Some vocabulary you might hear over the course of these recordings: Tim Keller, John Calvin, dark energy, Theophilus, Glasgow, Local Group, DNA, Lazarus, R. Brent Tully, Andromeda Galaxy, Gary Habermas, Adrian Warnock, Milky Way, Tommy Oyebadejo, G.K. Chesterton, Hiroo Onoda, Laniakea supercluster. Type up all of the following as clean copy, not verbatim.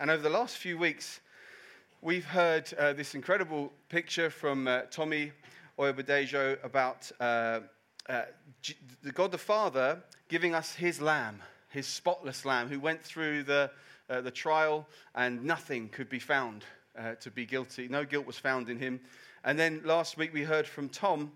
And over the last few weeks, we've heard this incredible picture from Tommy Oyebadejo about God the Father giving us his lamb, his spotless lamb, who went through the trial and nothing could be found to be guilty. No guilt was found in him. And then last week we heard from Tom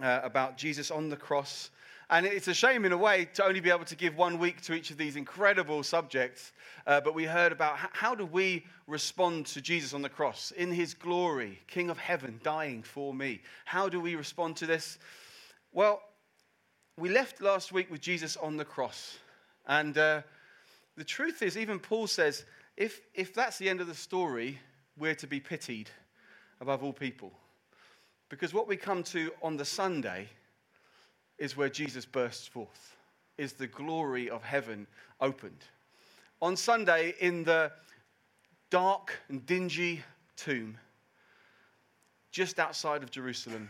about Jesus on the cross. And it's a shame in a way to only be able to give 1 week to each of these incredible subjects. But we heard about how do we respond to Jesus on the cross in his glory, King of heaven, dying for me. How do we respond to this? Well, we left last week with Jesus on the cross. And the truth is, even Paul says, if that's the end of the story, we're to be pitied above all people. Because what we come to on the Sunday is where Jesus bursts forth, is the glory of heaven opened. On Sunday, in the dark and dingy tomb, just outside of Jerusalem,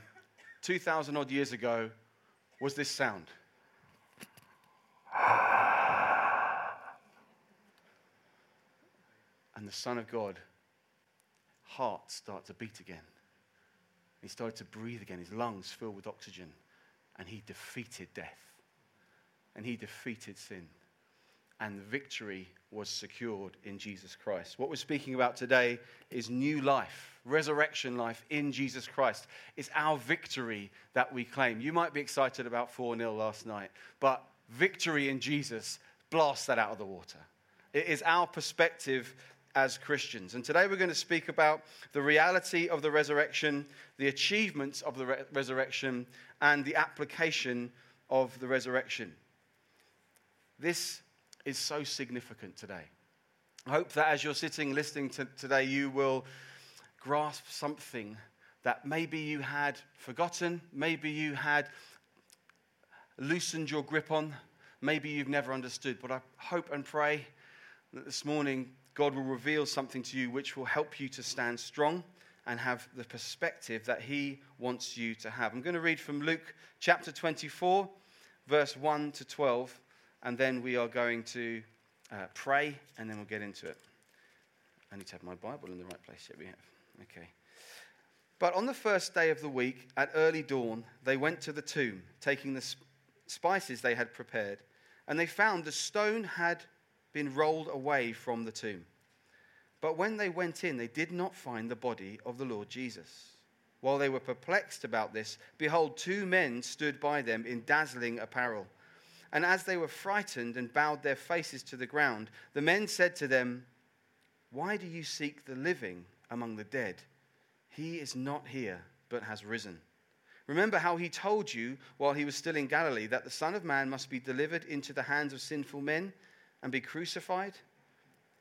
2,000 odd years ago, was this sound. And the Son of God, heart started to beat again. He started to breathe again, his lungs filled with oxygen. And he defeated death. And he defeated sin. And the victory was secured in Jesus Christ. What we're speaking about today is new life, resurrection life in Jesus Christ. It's our victory that we claim. You might be excited about 4-0 last night, but victory in Jesus blasts that out of the water. It is our perspective as Christians. And today we're going to speak about the reality of the resurrection, the achievements of the resurrection, and the application of the resurrection. This is so significant today. I hope that as you're sitting listening to today, you will grasp something that maybe you had forgotten, maybe you had loosened your grip on, maybe you've never understood. But I hope and pray that this morning, God will reveal something to you which will help you to stand strong and have the perspective that he wants you to have. I'm going to read from Luke chapter 24, verse 1 to 12, and then we are going to pray, and then we'll get into it. I need to have my Bible in the right place. Here we have. Okay. But on the first day of the week, at early dawn, they went to the tomb, taking the spices they had prepared, and they found the stone had been rolled away from the tomb. But when they went in, they did not find the body of the Lord Jesus. While they were perplexed about this, behold, two men stood by them in dazzling apparel. And as they were frightened and bowed their faces to the ground, the men said to them, "Why do you seek the living among the dead? He is not here, but has risen. Remember how he told you while he was still in Galilee that the Son of Man must be delivered into the hands of sinful men, and be crucified,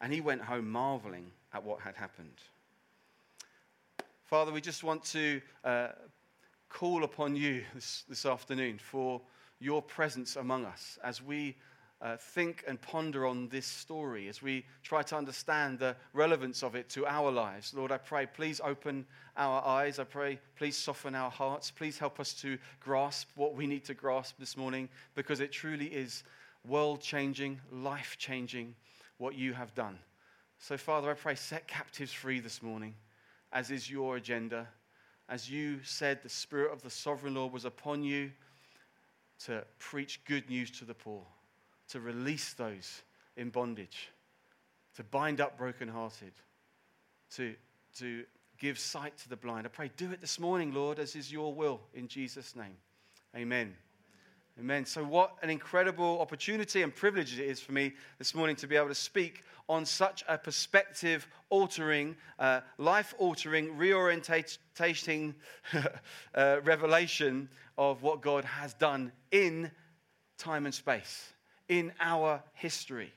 and he went home marveling at what had happened. Father, we just want to call upon you this afternoon for your presence among us as we think and ponder on this story, as we try to understand the relevance of it to our lives. Lord, I pray, please open our eyes. I pray, please soften our hearts. Please help us to grasp what we need to grasp this morning, because it truly is world-changing, life-changing, what you have done. So, Father, I pray, set captives free this morning, as is your agenda. As you said, the Spirit of the Sovereign Lord was upon you to preach good news to the poor, to release those in bondage, to bind up brokenhearted, to give sight to the blind. I pray, do it this morning, Lord, as is your will, in Jesus' name. Amen. Amen. So what an incredible opportunity and privilege it is for me this morning to be able to speak on such a perspective-altering, life-altering, reorientating revelation of what God has done in time and space, in our history.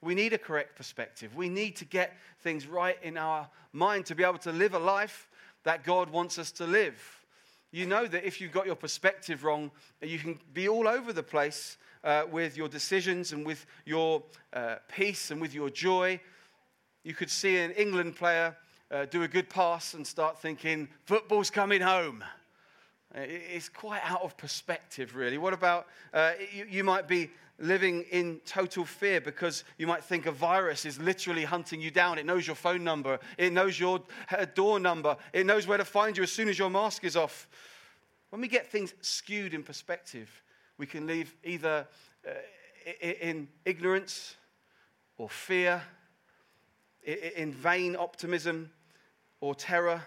We need a correct perspective. We need to get things right in our mind to be able to live a life that God wants us to live. You know that if you've got your perspective wrong, you can be all over the place with your decisions and with your peace and with your joy. You could see an England player do a good pass and start thinking, football's coming home. It's quite out of perspective, really. What about you might be living in total fear because you might think a virus is literally hunting you down. It knows your phone number. It knows your door number. It knows where to find you as soon as your mask is off. When we get things skewed in perspective, we can live either in ignorance or fear, in vain optimism or terror.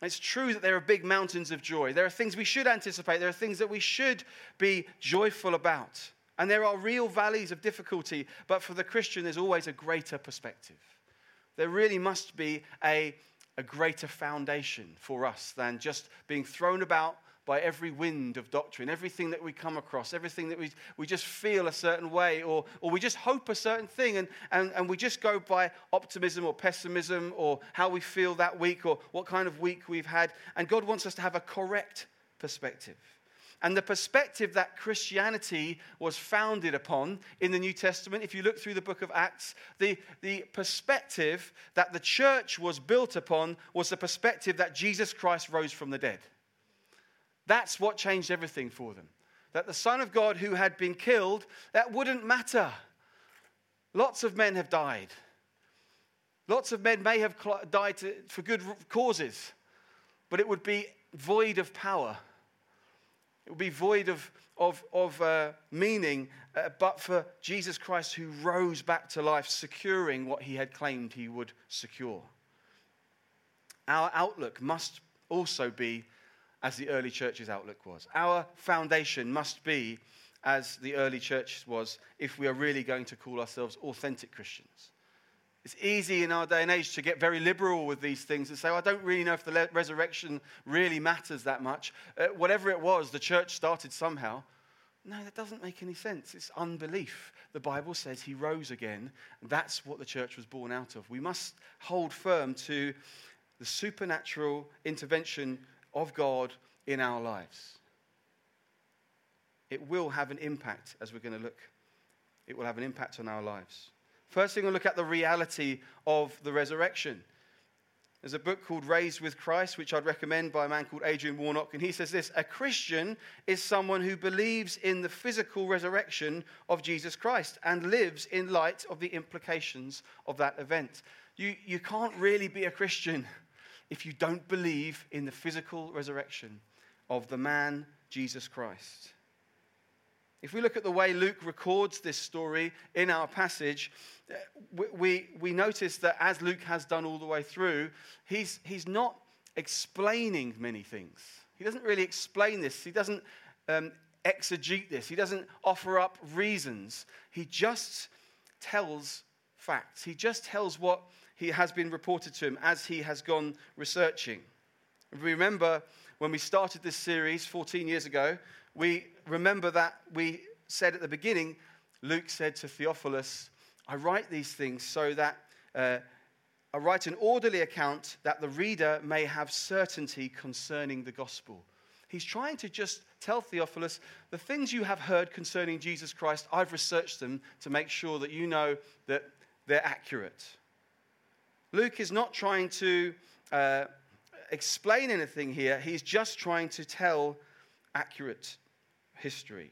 It's true that there are big mountains of joy. There are things we should anticipate. There are things that we should be joyful about. And there are real valleys of difficulty. But for the Christian, there's always a greater perspective. There really must be a greater foundation for us than just being thrown about by every wind of doctrine, everything that we come across, everything that we just feel a certain way or we just hope a certain thing and we just go by optimism or pessimism or how we feel that week or what kind of week we've had. And God wants us to have a correct perspective. And the perspective that Christianity was founded upon in the New Testament, if you look through the book of Acts, the perspective that the church was built upon was the perspective that Jesus Christ rose from the dead. That's what changed everything for them. That the Son of God who had been killed, that wouldn't matter. Lots of men have died. Lots of men may have died for good causes, but it would be void of power. It would be void of meaning, but for Jesus Christ who rose back to life, securing what he had claimed he would secure. Our outlook must also be as the early church's outlook was. Our foundation must be as the early church was if we are really going to call ourselves authentic Christians. It's easy in our day and age to get very liberal with these things and say, I don't really know if the resurrection really matters that much. Whatever it was, the church started somehow. No, that doesn't make any sense. It's unbelief. The Bible says he rose again. That's what the church was born out of. We must hold firm to the supernatural intervention of God in our lives. It will have an impact, as we're going to look. It will have an impact on our lives. First thing, we'll look at the reality of the resurrection. There's a book called Raised with Christ, which I'd recommend, by a man called Adrian Warnock, and he says this: a Christian is someone who believes in the physical resurrection of Jesus Christ and lives in light of the implications of that event. You can't really be a Christian if you don't believe in the physical resurrection of the man, Jesus Christ. If we look at the way Luke records this story in our passage, we notice that as Luke has done all the way through, he's not explaining many things. He doesn't really explain this. He doesn't exegete this. He doesn't offer up reasons. He just tells facts. He just tells what he has been reported to him as he has gone researching. Remember, when we started this series 14 years ago, we remember that we said at the beginning, Luke said to Theophilus, I write these things so that I write an orderly account that the reader may have certainty concerning the gospel. He's trying to just tell Theophilus, the things you have heard concerning Jesus Christ, I've researched them to make sure that you know that they're accurate. Luke is not trying to explain anything here. He's just trying to tell accurate history.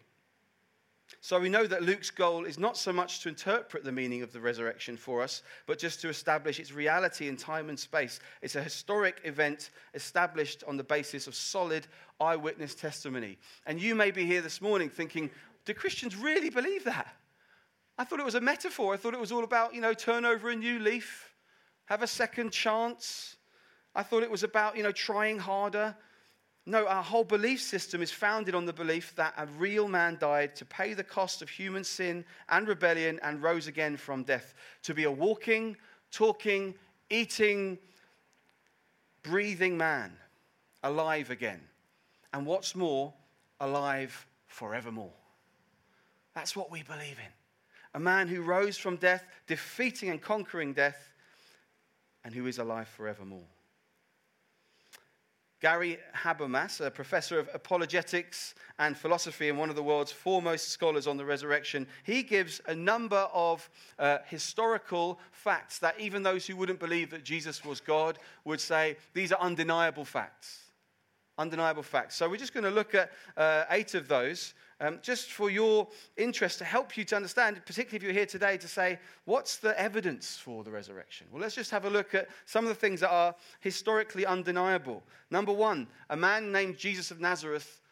So we know that Luke's goal is not so much to interpret the meaning of the resurrection for us, but just to establish its reality in time and space. It's a historic event established on the basis of solid eyewitness testimony. And you may be here this morning thinking, do Christians really believe that? I thought it was a metaphor. I thought it was all about, turn over a new leaf. Have a second chance. I thought it was about, trying harder. No, our whole belief system is founded on the belief that a real man died to pay the cost of human sin and rebellion and rose again from death. To be a walking, talking, eating, breathing man, alive again. And what's more, alive forevermore. That's what we believe in. a man who rose from death, defeating and conquering death, and who is alive forevermore. Gary Habermas, a professor of apologetics and philosophy and one of the world's foremost scholars on the resurrection, he gives a number of historical facts that even those who wouldn't believe that Jesus was God would say, these are undeniable facts. Undeniable facts. So we're just going to look at 8 of those, just for your interest, to help you to understand, particularly if you're here today, to say, what's the evidence for the resurrection? Well, let's just have a look at some of the things that are historically undeniable. Number 1, a man named Jesus of Nazareth,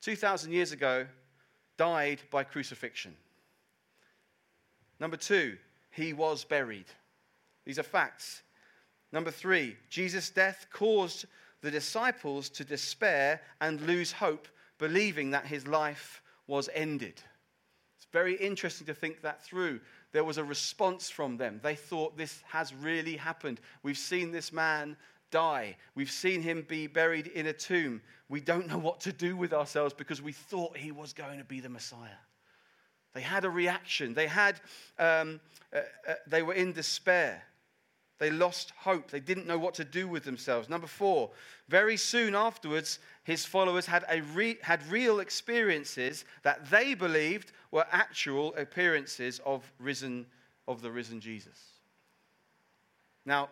2,000 years ago, died by crucifixion. Number 2, he was buried. These are facts. Number 3, Jesus' death caused the disciples to despair and lose hope, believing that his life was ended. It's very interesting to think that through. There was a response from them. They thought, this has really happened. We've seen this man die. We've seen him be buried in a tomb. We don't know what to do with ourselves because we thought he was going to be the Messiah. They had a reaction. They were in despair. They lost hope. They didn't know what to do with themselves. Number 4, very soon afterwards, his followers had real experiences that they believed were actual appearances of the risen Jesus. Now,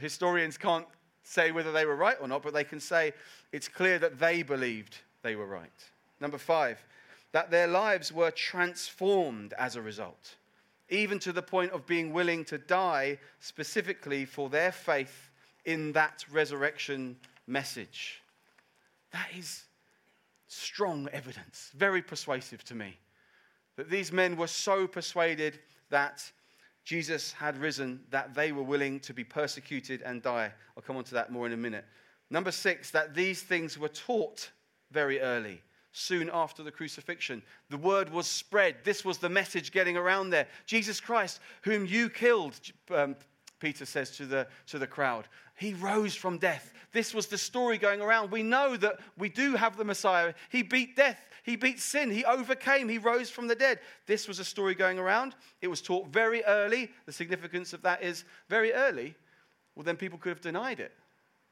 historians can't say whether they were right or not, but they can say it's clear that they believed they were right. Number 5, that their lives were transformed as a result, even to the point of being willing to die specifically for their faith in that resurrection message. That is strong evidence, very persuasive to me, that these men were so persuaded that Jesus had risen that they were willing to be persecuted and die. I'll come on to that more in a minute. Number 6, that these things were taught very early. Soon after the crucifixion, the word was spread. This was the message getting around there. Jesus Christ, whom you killed, Peter says to the crowd, he rose from death. This was the story going around. We know that we do have the Messiah. He beat death. He beat sin. He overcame. He rose from the dead. This was a story going around. It was taught very early. The significance of that is very early. Well, then people could have denied it.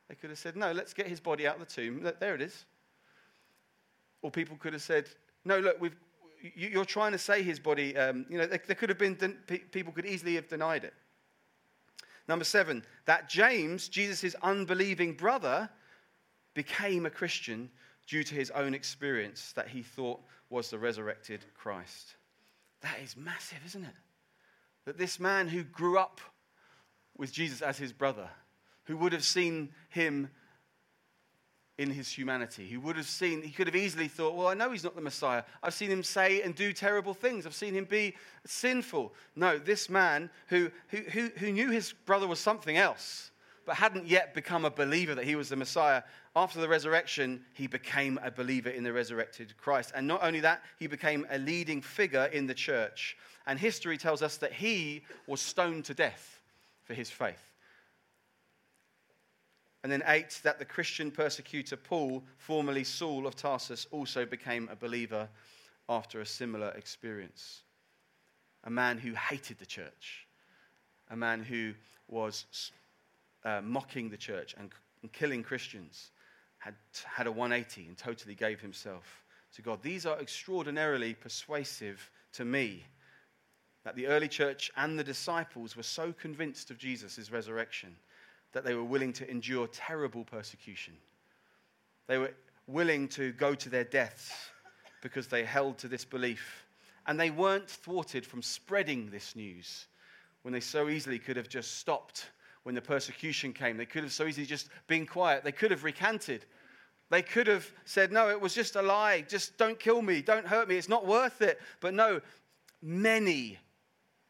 They could have said, no, let's get his body out of the tomb. There it is. Or people could have said, no, look, you're trying to say his body, there could have been, people could easily have denied it. Number 7, that James, Jesus' unbelieving brother, became a Christian due to his own experience that he thought was the resurrected Christ. That is massive, isn't it? That this man who grew up with Jesus as his brother, who would have seen him in his humanity, he could have easily thought, well, I know he's not the Messiah. I've seen him say and do terrible things. I've seen him be sinful. No, this man who knew his brother was something else, but hadn't yet become a believer that he was the Messiah. After the resurrection, he became a believer in the resurrected Christ. And not only that, he became a leading figure in the church. And history tells us that he was stoned to death for his faith. And then 8, that the Christian persecutor Paul, formerly Saul of Tarsus, also became a believer after a similar experience. A man who hated the church. A man who was mocking the church and killing Christians had a 180 and totally gave himself to God. These are extraordinarily persuasive to me, that the early church and the disciples were so convinced of Jesus' resurrection that they were willing to endure terrible persecution. They were willing to go to their deaths because they held to this belief. And they weren't thwarted from spreading this news when they so easily could have just stopped when the persecution came. They could have so easily just been quiet. They could have recanted. They could have said, no, it was just a lie. Just don't kill me. Don't hurt me. It's not worth it. But no, many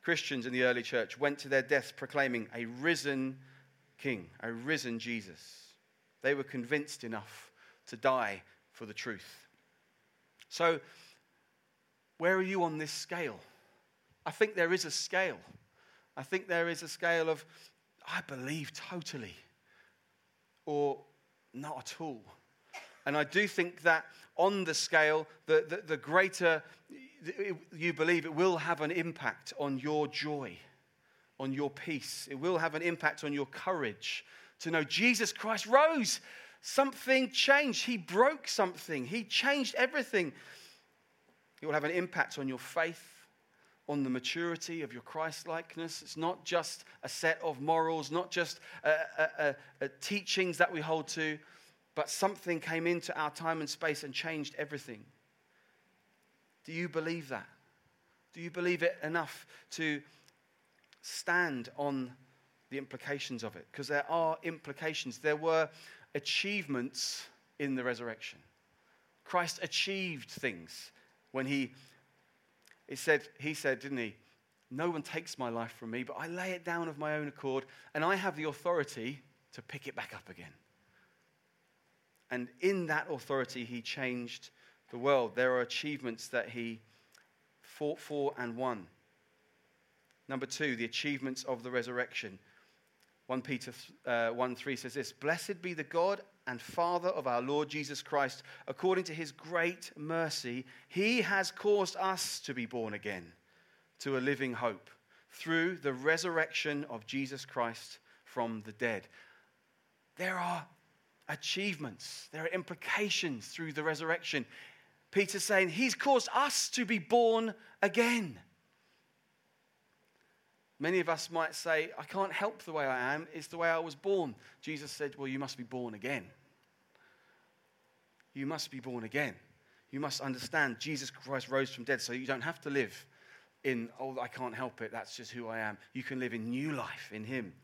Christians in the early church went to their deaths proclaiming a risen King, a risen Jesus. They were convinced enough to die for the truth. So, where are you on this scale? I think there is a scale. I think there is a scale of, I believe totally, or not at all. And I do think that on the scale, the greater you believe, it will have an impact on your joy, on your peace. It will have an impact on your courage to know Jesus Christ rose. Something changed. He broke something. He changed everything. It will have an impact on your faith, on the maturity of your Christ-likeness. It's not just a set of morals, not just teachings that we hold to, but something came into our time and space and changed everything. Do you believe that? Do you believe it enough to stand on the implications of it? Because there are implications. There were achievements in the resurrection. Christ achieved things when he said, didn't he? No one takes my life from me, but I lay it down of my own accord, and I have the authority to pick it back up again. And in that authority, he changed the world. There are achievements that he fought for and won. Number two, the achievements of the resurrection. 1 Peter 1:3 says this, "Blessed be the God and Father of our Lord Jesus Christ. According to his great mercy, he has caused us to be born again to a living hope through the resurrection of Jesus Christ from the dead." There are achievements. There are implications through the resurrection. Peter's saying he's caused us to be born again. Many of us might say, I can't help the way I am. It's the way I was born. Jesus said, well, you must be born again. You must be born again. You must understand Jesus Christ rose from dead, so you don't have to live in, oh, I can't help it. That's just who I am. You can live in new life in him.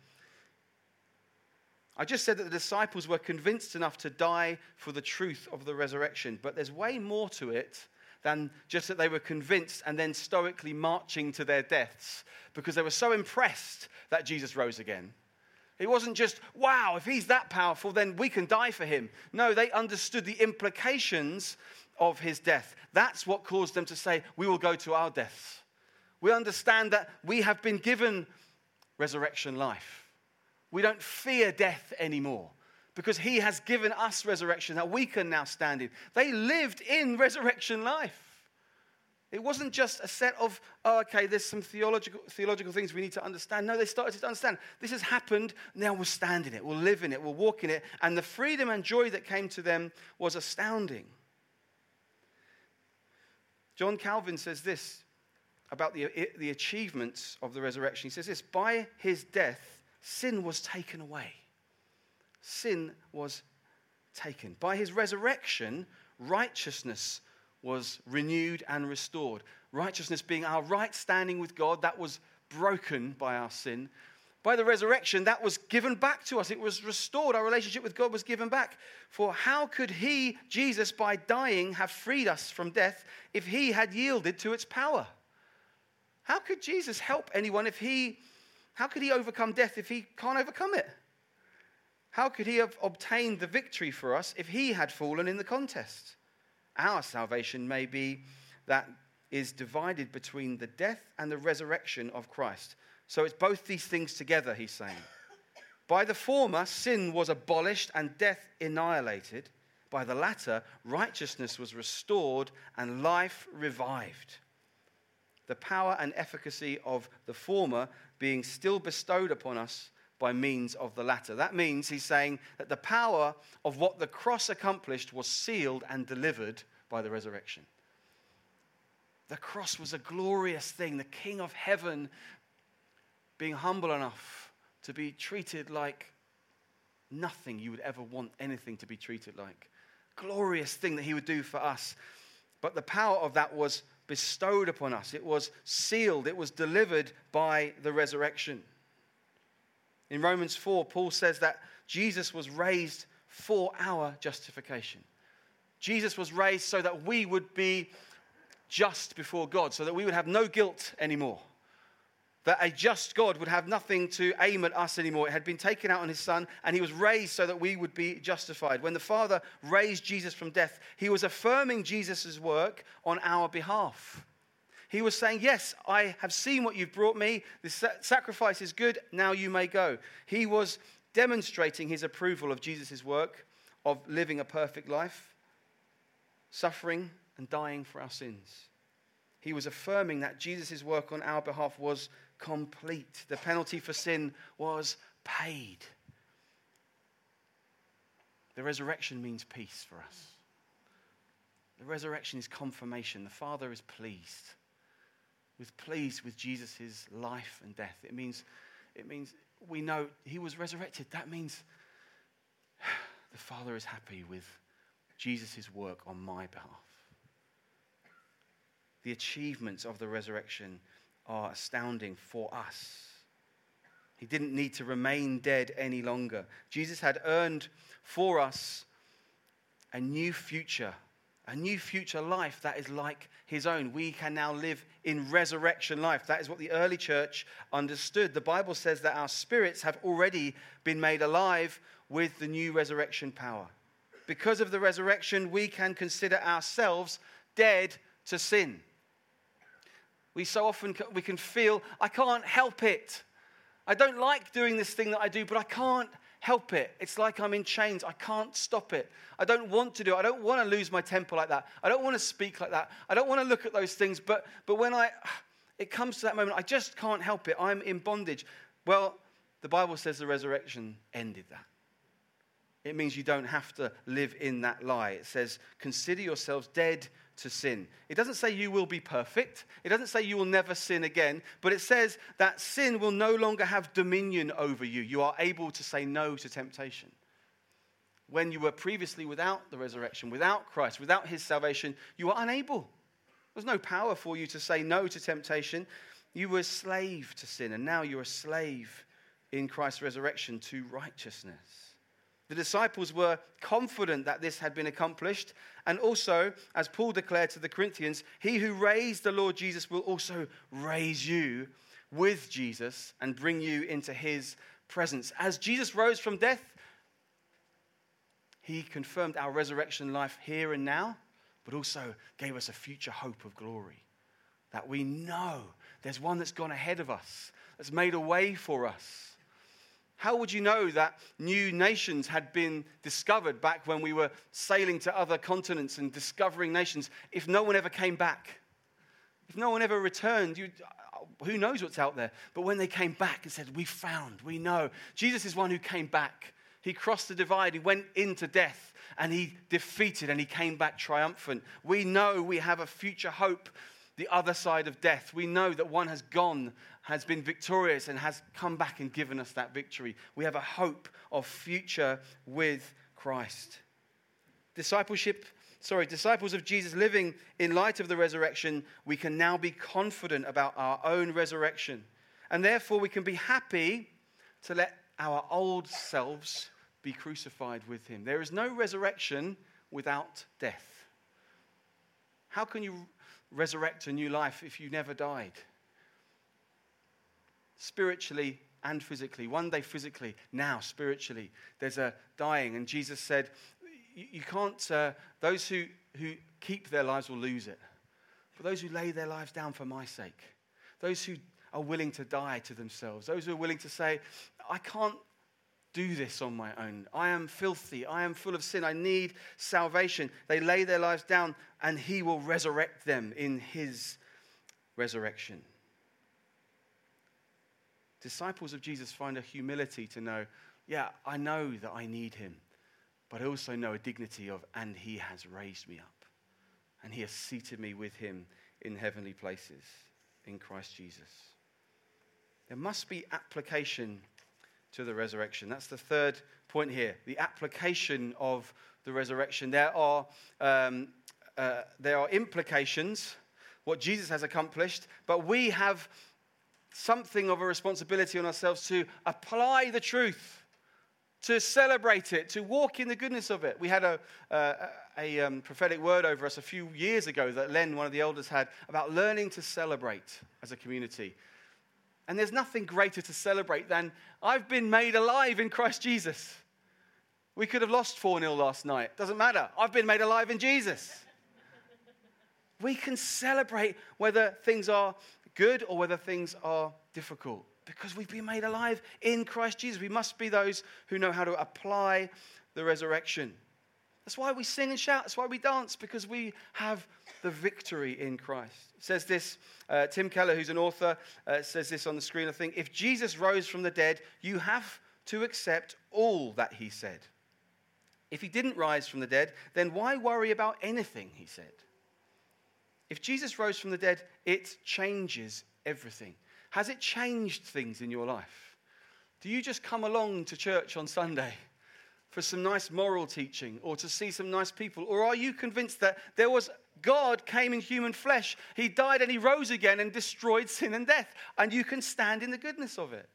I just said that the disciples were convinced enough to die for the truth of the resurrection, but there's way more to it than just that they were convinced and then stoically marching to their deaths because they were so impressed that Jesus rose again. It wasn't just, wow, if he's that powerful, then we can die for him. No, they understood the implications of his death. That's what caused them to say, we will go to our deaths. We understand that we have been given resurrection life. We don't fear death anymore, because he has given us resurrection that we can now stand in. They lived in resurrection life. It wasn't just a set of, oh, okay, there's some theological things we need to understand. No, they started to understand. This has happened. Now we'll stand in it. We'll live in it. We'll walk in it. And the freedom and joy that came to them was astounding. John Calvin says this about the achievements of the resurrection. He says this, by his death, sin was taken away. Sin was taken. By his resurrection, righteousness was renewed and restored. Righteousness being our right standing with God, that was broken by our sin. By the resurrection, that was given back to us. It was restored. Our relationship with God was given back. For how could he, Jesus, by dying, have freed us from death if he had yielded to its power? How could Jesus help anyone how could he overcome death if he can't overcome it? How could he have obtained the victory for us if he had fallen in the contest? Our salvation may be that is divided between the death and the resurrection of Christ. So it's both these things together, he's saying. By the former, sin was abolished and death annihilated. By the latter, righteousness was restored and life revived. The power and efficacy of the former being still bestowed upon us by means of the latter. That means he's saying that the power of what the cross accomplished was sealed and delivered by the resurrection. The cross was a glorious thing. The King of Heaven being humble enough to be treated like nothing you would ever want anything to be treated like. Glorious thing that he would do for us. But the power of that was bestowed upon us. It was sealed. It was delivered by the resurrection. In Romans 4, Paul says that Jesus was raised for our justification. Jesus was raised so that we would be just before God, so that we would have no guilt anymore, that a just God would have nothing to aim at us anymore. It had been taken out on his Son, and he was raised so that we would be justified. When the Father raised Jesus from death, he was affirming Jesus' work on our behalf. He was saying, yes, I have seen what you've brought me. This sacrifice is good. Now you may go. He was demonstrating his approval of Jesus' work of living a perfect life, suffering and dying for our sins. he was affirming that Jesus' work on our behalf was complete. The penalty for sin was paid. The resurrection means peace for us. The resurrection is confirmation. The Father is pleased with Jesus' life and death. It means we know he was resurrected. That means the Father is happy with Jesus' work on my behalf. The achievements of the resurrection are astounding for us. He didn't need to remain dead any longer. Jesus had earned for us a new future life that is like his own. We can now live in resurrection life. That is what the early church understood. The Bible says that our spirits have already been made alive with the new resurrection power. Because of the resurrection, we can consider ourselves dead to sin. We can feel, I can't help it. I don't like doing this thing that I do, but I can't help it. It's like I'm in chains. I can't stop it. I don't want to do it. I don't want to lose my temper like that. I don't want to speak like that. I don't want to look at those things. But when it comes to that moment, I just can't help it. I'm in bondage. Well, the Bible says the resurrection ended that. It means you don't have to live in that lie. It says, consider yourselves dead to sin. It doesn't say you will be perfect. It doesn't say you will never sin again. But it says that sin will no longer have dominion over you. You are able to say no to temptation. When you were previously without the resurrection, without Christ, without his salvation, you were unable. There's no power for you to say no to temptation. You were a slave to sin, and now you're a slave in Christ's resurrection to righteousness. The disciples were confident that this had been accomplished. And also, as Paul declared to the Corinthians, he who raised the Lord Jesus will also raise you with Jesus and bring you into his presence. As Jesus rose from death, he confirmed our resurrection life here and now, but also gave us a future hope of glory. That we know there's one that's gone ahead of us, that's made a way for us. How would you know that new nations had been discovered back when we were sailing to other continents and discovering nations if no one ever came back? If no one ever returned, who knows what's out there? But when they came back and said, we found, we know. Jesus is one who came back. He crossed the divide, he went into death, and he defeated, and he came back triumphant. We know we have a future hope, the other side of death. We know that one has gone, has been victorious, and has come back and given us that victory. We have a hope of future with Christ. Disciples of Jesus living in light of the resurrection, we can now be confident about our own resurrection. And therefore, we can be happy to let our old selves be crucified with him. There is no resurrection without death. How can you resurrect a new life if you never died? Spiritually and physically. One day physically, now spiritually. There's a dying. And Jesus said, you can't, those who keep their lives will lose it. But those who lay their lives down for my sake, those who are willing to die to themselves, those who are willing to say, I can't do this on my own. I am filthy. I am full of sin. I need salvation. They lay their lives down and he will resurrect them in his resurrection. Disciples of Jesus find a humility to know, yeah, I know that I need him, but I also know a dignity of, and he has raised me up and he has seated me with him in heavenly places in Christ Jesus. There must be application to the resurrection. That's the third point here, the application of the resurrection. There are implications, what Jesus has accomplished, but we have something of a responsibility on ourselves to apply the truth, to celebrate it, to walk in the goodness of it. We had a prophetic word over us a few years ago that Len, one of the elders, had about learning to celebrate as a community. And there's nothing greater to celebrate than I've been made alive in Christ Jesus. We could have lost 4-0 last night. Doesn't matter. I've been made alive in Jesus. We can celebrate whether things are good or whether things are difficult because we've been made alive in Christ Jesus. We must be those who know how to apply the resurrection. That's why we sing and shout. That's why we dance, because we have the victory in Christ. It says this, Tim Keller, who's an author, says this on the screen, I think. If Jesus rose from the dead, you have to accept all that he said. If he didn't rise from the dead, then why worry about anything he said? If Jesus rose from the dead, it changes everything. Has it changed things in your life? Do you just come along to church on Sunday for some nice moral teaching or to see some nice people? Or are you convinced that there was God came in human flesh, he died and he rose again and destroyed sin and death, and you can stand in the goodness of it?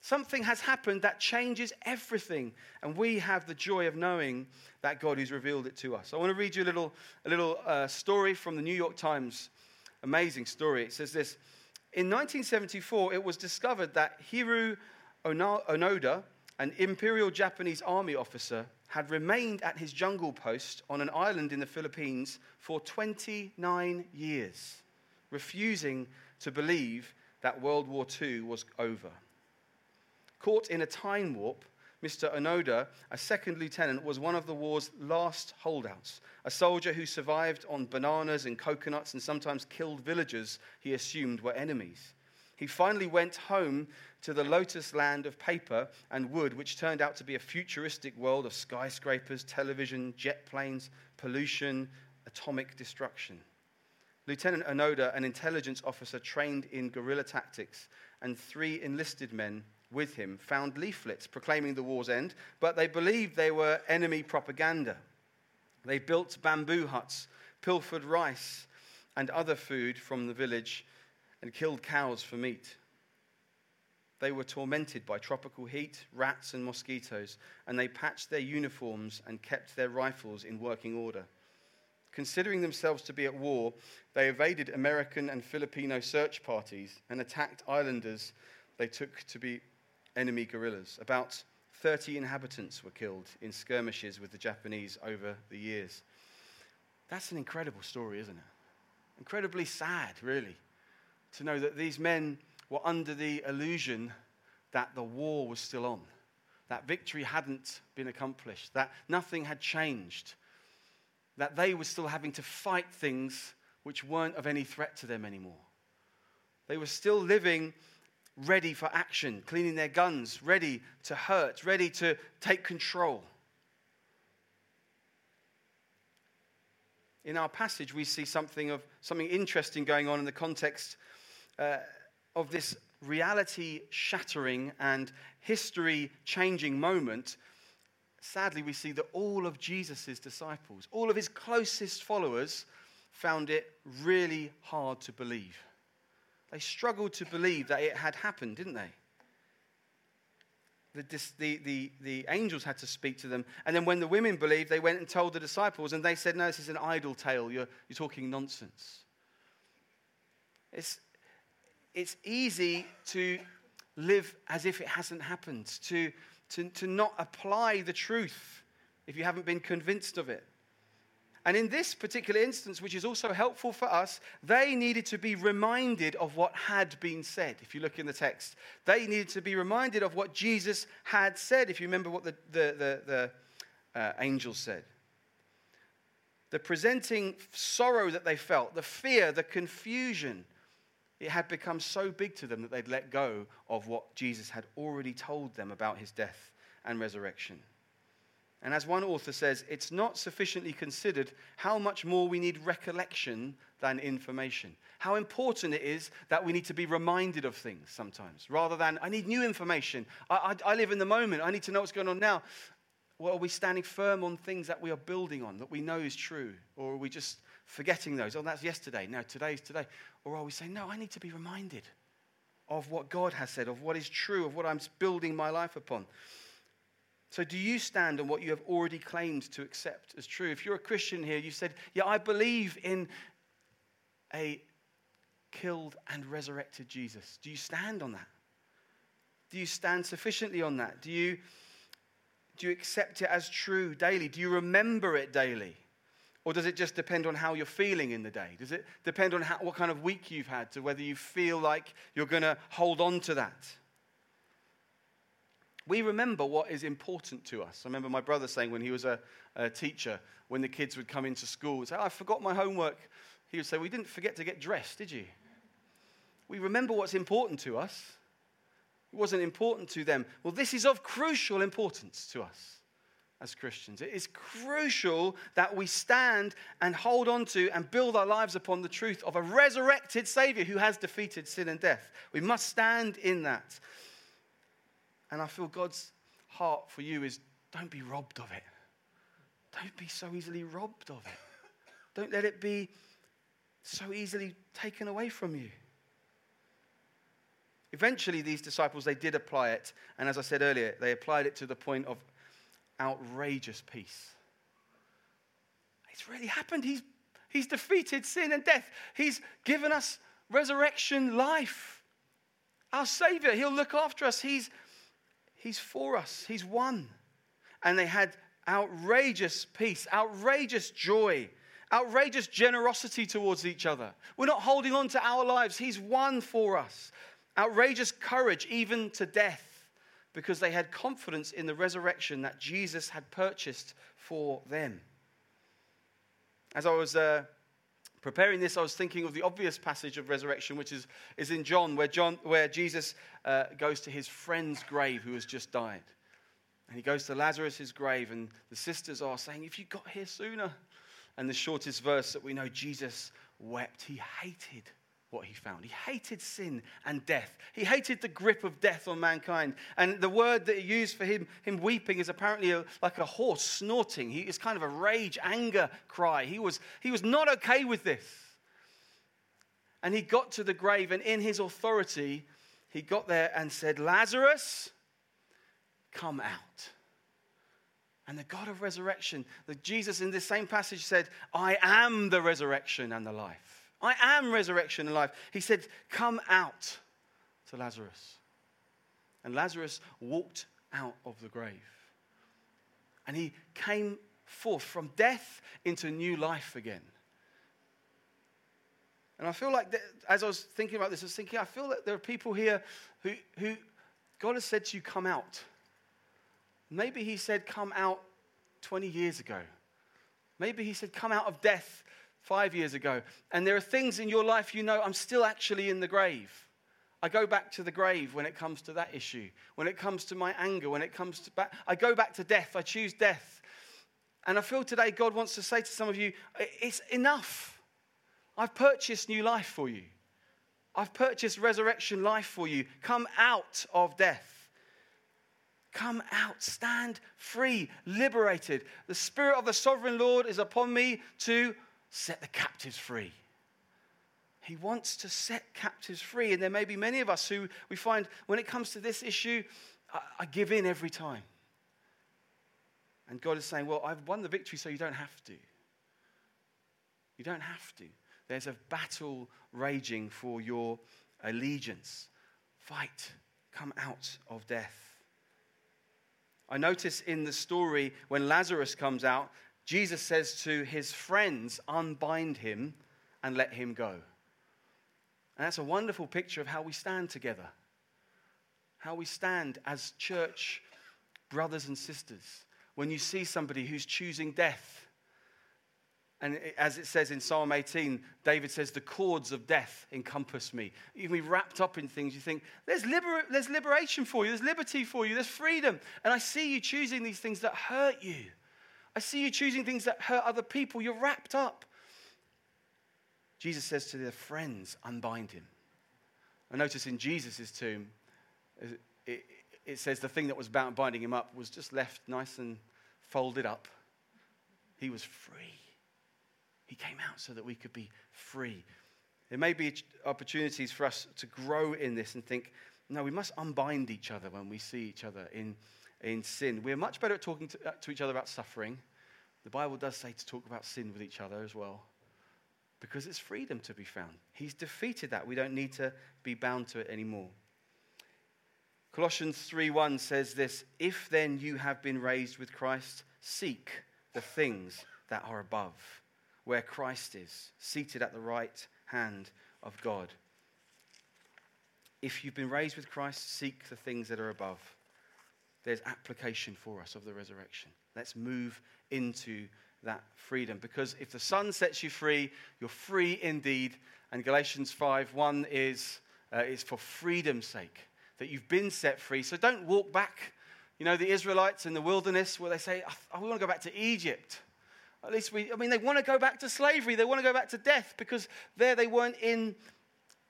Something has happened that changes everything, and we have the joy of knowing that God who's revealed it to us. I want to read you a little story from the New York Times. Amazing story. It says this. In 1974, it was discovered that Hiroo Onoda, an Imperial Japanese Army officer, had remained at his jungle post on an island in the Philippines for 29 years, refusing to believe that World War II was over. Caught in a time warp, Mr. Onoda, a second lieutenant, was one of the war's last holdouts, a soldier who survived on bananas and coconuts and sometimes killed villagers he assumed were enemies. He finally went home to the lotus land of paper and wood, which turned out to be a futuristic world of skyscrapers, television, jet planes, pollution, atomic destruction. Lieutenant Onoda, an intelligence officer trained in guerrilla tactics, and three enlisted men with him, found leaflets proclaiming the war's end, but they believed they were enemy propaganda. They built bamboo huts, pilfered rice and other food from the village, and killed cows for meat. They were tormented by tropical heat, rats and mosquitoes, and they patched their uniforms and kept their rifles in working order. Considering themselves to be at war, they evaded American and Filipino search parties and attacked islanders they took to be enemy guerrillas. About 30 inhabitants were killed in skirmishes with the Japanese over the years. That's an incredible story, isn't it? Incredibly sad, really, to know that these men were under the illusion that the war was still on, that victory hadn't been accomplished, that nothing had changed, that they were still having to fight things which weren't of any threat to them anymore. They were still living ready for action, cleaning their guns, ready to hurt, ready to take control. In our passage, we see something interesting going on in the context of this reality-shattering and history-changing moment. Sadly, we see that all of Jesus' disciples, all of his closest followers, found it really hard to believe. They struggled to believe that it had happened, didn't they? The angels had to speak to them. And then when the women believed, they went and told the disciples, and they said, no, this is an idle tale. You're talking nonsense. It's easy to live as if it hasn't happened, to not apply the truth if you haven't been convinced of it. And in this particular instance, which is also helpful for us, they needed to be reminded of what had been said. If you look in the text, they needed to be reminded of what Jesus had said. If you remember what the angels said. The presenting sorrow that they felt, the fear, the confusion, it had become so big to them that they'd let go of what Jesus had already told them about his death and resurrection. And as one author says, it's not sufficiently considered how much more we need recollection than information. How important it is that we need to be reminded of things sometimes, rather than, I need new information. I live in the moment. I need to know what's going on now. Well, are we standing firm on things that we are building on, that we know is true? Or are we just forgetting those? Oh, that's yesterday. No, today's today. Or are we saying, no, I need to be reminded of what God has said, of what is true, of what I'm building my life upon? So do you stand on what you have already claimed to accept as true? If you're a Christian here, you said, yeah, I believe in a killed and resurrected Jesus. Do you stand on that? Do you stand sufficiently on that? Do you accept it as true daily? Do you remember it daily? Or does it just depend on how you're feeling in the day? Does it depend on what kind of week you've had, to whether you feel like you're going to hold on to that? We remember what is important to us. I remember my brother saying when he was a teacher, when the kids would come into school and say, I forgot my homework. He would say, well, you didn't forget to get dressed, did you? We remember what's important to us. It wasn't important to them. Well, this is of crucial importance to us as Christians. It is crucial that we stand and hold on to and build our lives upon the truth of a resurrected Savior who has defeated sin and death. We must stand in that. And I feel God's heart for you is, don't be robbed of it. Don't be so easily robbed of it. Don't let it be so easily taken away from you. Eventually, these disciples, they did apply it. And as I said earlier, they applied it to the point of outrageous peace. It's really happened. He's defeated sin and death. He's given us resurrection life. Our Savior, he'll look after us. He's for us. He's won. And they had outrageous peace, outrageous joy, outrageous generosity towards each other. We're not holding on to our lives. He's won for us. Outrageous courage, even to death, because they had confidence in the resurrection that Jesus had purchased for them. As I was preparing this, I was thinking of the obvious passage of resurrection, which is in John, where Jesus goes to his friend's grave who has just died. And he goes to Lazarus' grave, and the sisters are saying, if you got here sooner. And the shortest verse that we know, Jesus wept. He hated what he found. He hated sin and death. He hated the grip of death on mankind. And the word that he used for him weeping is apparently like a horse snorting. It's kind of a rage, anger cry. He was not okay with this. And he got to the grave, and in his authority, he got there and said, Lazarus, come out. And the God of resurrection, that Jesus in this same passage said, I am the resurrection and the life. I am resurrection and life. He said, come out to Lazarus. And Lazarus walked out of the grave. And he came forth from death into new life again. And I feel like, as I was thinking about this, I feel that there are people here who God has said to you, come out. Maybe he said, come out 20 years ago. Maybe he said, come out of death 5 years ago, and there are things in your life, you know, I'm still actually in the grave. I go back to the grave when it comes to that issue, when it comes to my anger, when it comes to I go back to death. I choose death. And I feel today God wants to say to some of you, it's enough. I've purchased new life for you. I've purchased resurrection life for you. Come out of death. Come out, stand free, liberated. The Spirit of the Sovereign Lord is upon me to set the captives free. He wants to set captives free. And there may be many of us who we find when it comes to this issue, I give in every time. And God is saying, well, I've won the victory, so you don't have to. You don't have to. There's a battle raging for your allegiance. Fight. Come out of death. I notice in the story when Lazarus comes out, Jesus says to his friends, unbind him and let him go. And that's a wonderful picture of how we stand together. How we stand as church brothers and sisters. When you see somebody who's choosing death. And as it says in Psalm 18, David says, the cords of death encompass me. Even we wrapped up in things, you think, there's liberation for you. There's liberty for you. There's freedom. And I see you choosing these things that hurt you. I see you choosing things that hurt other people. You're wrapped up. Jesus says to their friends, unbind him. I notice in Jesus' tomb, it says the thing that was binding him up was just left nice and folded up. He was free. He came out so that we could be free. There may be opportunities for us to grow in this and think, no, we must unbind each other when we see each other in sin. We're much better at talking to each other about suffering. The Bible does say to talk about sin with each other as well, because it's freedom to be found. He's defeated that. We don't need to be bound to it anymore. Colossians 3:1 says this, if then you have been raised with Christ, seek the things that are above, where Christ is, seated at the right hand of God. If you've been raised with Christ, seek the things that are above. there's application for us of the resurrection. Let's move into that freedom, because if the Son sets you free, you're free indeed. And Galatians 5:1 is for freedom's sake that you've been set free. So don't walk back. You know, the Israelites in the wilderness where they say, "Oh, we want to go back to Egypt." At least they want to go back to slavery. They want to go back to death, because there they weren't in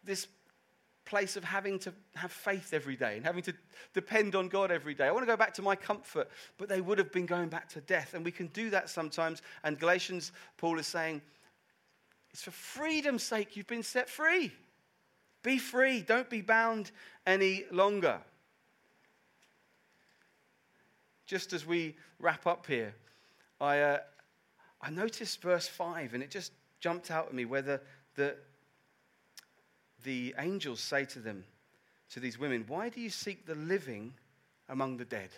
this place of having to have faith every day and having to depend on God every day. I want to go back to my comfort, but they would have been going back to death. And we can do that sometimes. And Galatians, Paul is saying, it's for freedom's sake you've been set free. Be free. Don't be bound any longer. Just as we wrap up here, I noticed verse 5, and it just jumped out at me, where the angels say to them, to these women, "Why do you seek the living among the dead?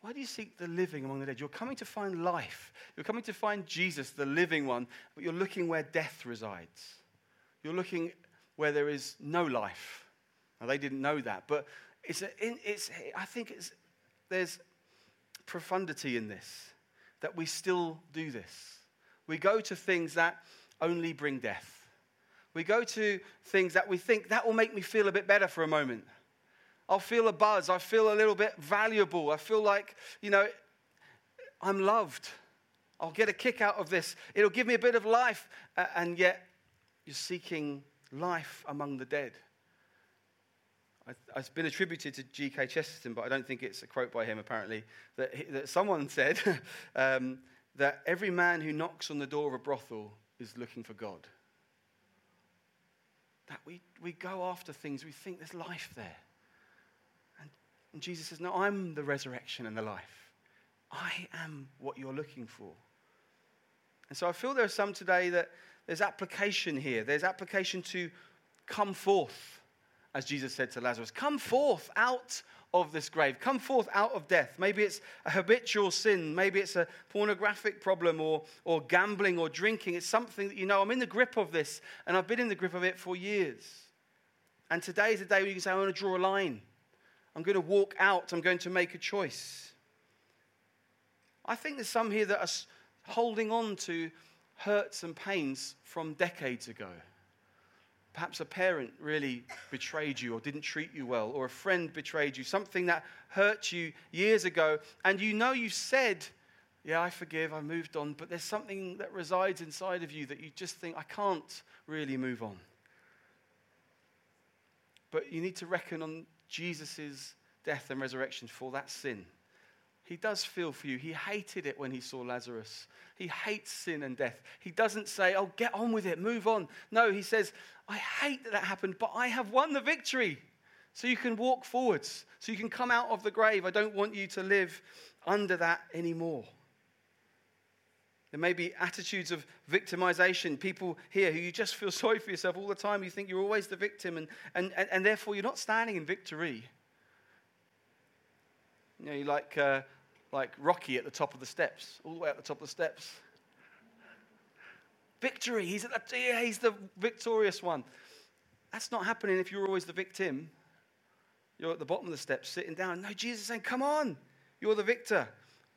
Why do you seek the living among the dead? You're coming to find life. You're coming to find Jesus, the living one, but you're looking where death resides. You're looking where there is no life." Now, they didn't know that, but there's profundity in this, that we still do this. We go to things that only bring death. We go to things that we think, that will make me feel a bit better for a moment. I'll feel a buzz. I feel a little bit valuable. I feel like, I'm loved. I'll get a kick out of this. It'll give me a bit of life. And yet, you're seeking life among the dead. It's been attributed to G.K. Chesterton, but I don't think it's a quote by him, apparently, that someone said that every man who knocks on the door of a brothel is looking for God. That we go after things, we think there's life there. And Jesus says, "No, I'm the resurrection and the life. I am what you're looking for." And so I feel there are some today that there's application here. There's application to come forth, as Jesus said to Lazarus. Come forth out of this grave. Come forth out of death. Maybe it's a habitual sin. Maybe it's a pornographic problem or gambling or drinking. It's something that, I'm in the grip of this, and I've been in the grip of it for years. And today is the day where you can say, "I'm going to draw a line. I'm going to walk out. I'm going to make a choice." I think there's some here that are holding on to hurts and pains from decades ago. Perhaps a parent really betrayed you or didn't treat you well, or a friend betrayed you, something that hurt you years ago. And you said, "Yeah, I forgive, I moved on," but there's something that resides inside of you that you just think, "I can't really move on." But you need to reckon on Jesus' death and resurrection for that sin. He does feel for you. He hated it when he saw Lazarus. He hates sin and death. He doesn't say, "Oh, get on with it, move on." No, he says, "I hate that happened, but I have won the victory. So you can walk forwards. So you can come out of the grave. I don't want you to live under that anymore." There may be attitudes of victimization. People here who you just feel sorry for yourself all the time. You think you're always the victim, and therefore you're not standing in victory. You're like Rocky at the top of the steps, all the way up the top of the steps. Victory, he's the victorious one. That's not happening if you're always the victim. You're at the bottom of the steps, sitting down. No, Jesus is saying, "Come on, you're the victor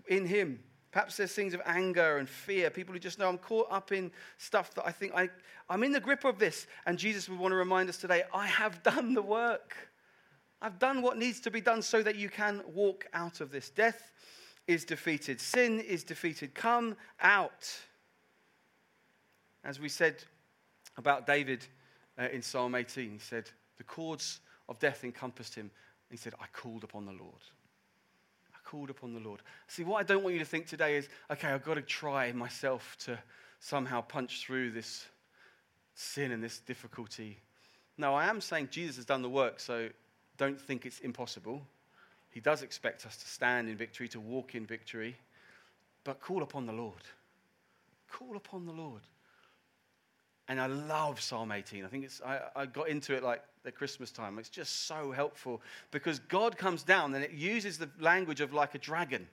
in him." Perhaps there's things of anger and fear. People who just know, "I'm caught up in stuff that I think I'm in the grip of this." And Jesus would want to remind us today, "I have done the work. I've done what needs to be done so that you can walk out of this." Death is defeated. Sin is defeated. Come out. As we said about David in Psalm 18, he said, the cords of death encompassed him. He said, "I called upon the Lord. I called upon the Lord." See, what I don't want you to think today is, "Okay, I've got to try myself to somehow punch through this sin and this difficulty." No, I am saying Jesus has done the work, so don't think it's impossible. He does expect us to stand in victory, to walk in victory. But call upon the Lord. Call upon the Lord. And I love Psalm 18. I think I got into it like at Christmas time. It's just so helpful because God comes down and it uses the language of like a dragon.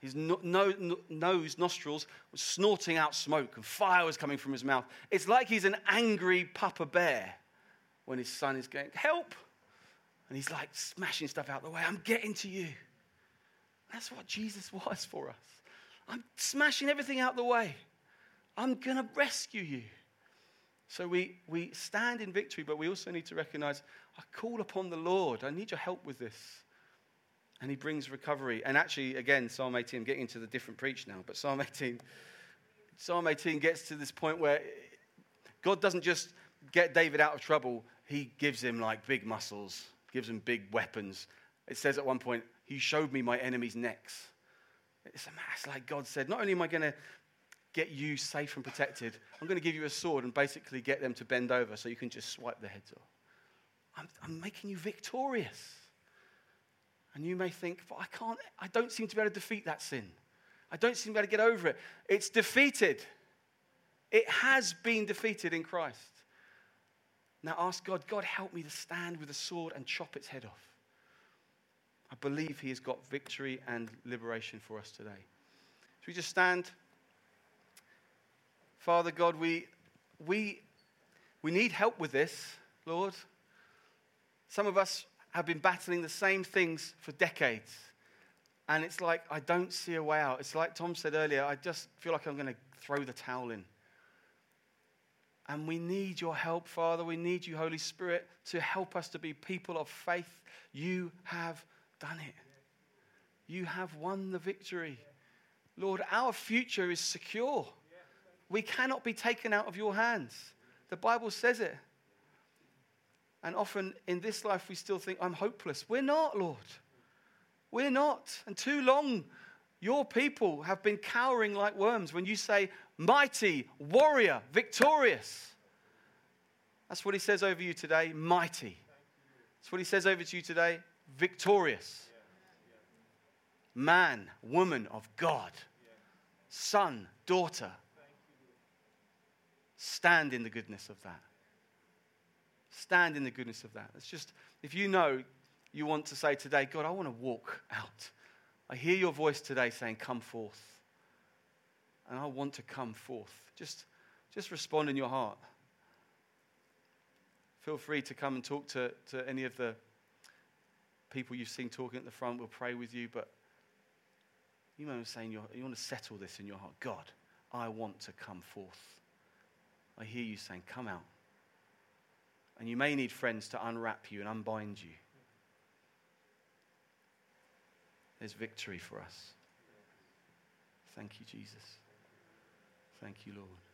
His nose, nostrils, was snorting out smoke and fire was coming from his mouth. It's like he's an angry papa bear when his son is going, "Help! And he's like smashing stuff out the way. I'm getting to you. That's what Jesus was for us. I'm smashing everything out the way. I'm going to rescue you. So we stand in victory, but we also need to recognize, I call upon the Lord. I need your help with this. And he brings recovery. And actually, again, Psalm 18, I'm getting into the different preach now, but Psalm 18 gets to this point where God doesn't just get David out of trouble. He gives him like big muscles, gives him big weapons. It says at one point, he showed me my enemies' necks. It's like God said, not only am I going to get you safe and protected, I'm going to give you a sword and basically get them to bend over so you can just swipe their heads off. I'm making you victorious. And you may think, but I don't seem to be able to defeat that sin. I don't seem to be able to get over it. It's defeated. It has been defeated in Christ. Now ask God, God, help me to stand with a sword and chop its head off. I believe he has got victory and liberation for us today. Should we just stand? Father God, we need help with this, Lord. Some of us have been battling the same things for decades. And it's like, I don't see a way out. It's like Tom said earlier, I just feel like I'm going to throw the towel in. And we need your help, Father. We need you, Holy Spirit, to help us to be people of faith. You have done it. You have won the victory. Lord, our future is secure. We cannot be taken out of your hands. The Bible says it. And often in this life, we still think, I'm hopeless. We're not, Lord. We're not. And too long, your people have been cowering like worms when you say, mighty, warrior, victorious. That's what he says over you today, mighty. That's what he says over to you today, victorious. Man, woman of God, son, daughter. Stand in the goodness of that. Stand in the goodness of that. It's just, if you know you want to say today, God, I want to walk out. I hear your voice today saying, come forth. And I want to come forth. Just respond in your heart. Feel free to come and talk to any of the people you've seen talking at the front. We'll pray with you. But you may be saying, you want to settle this in your heart. God, I want to come forth. I hear you saying, come out. And you may need friends to unwrap you and unbind you. There's victory for us. Thank you, Jesus. Thank you, Lord.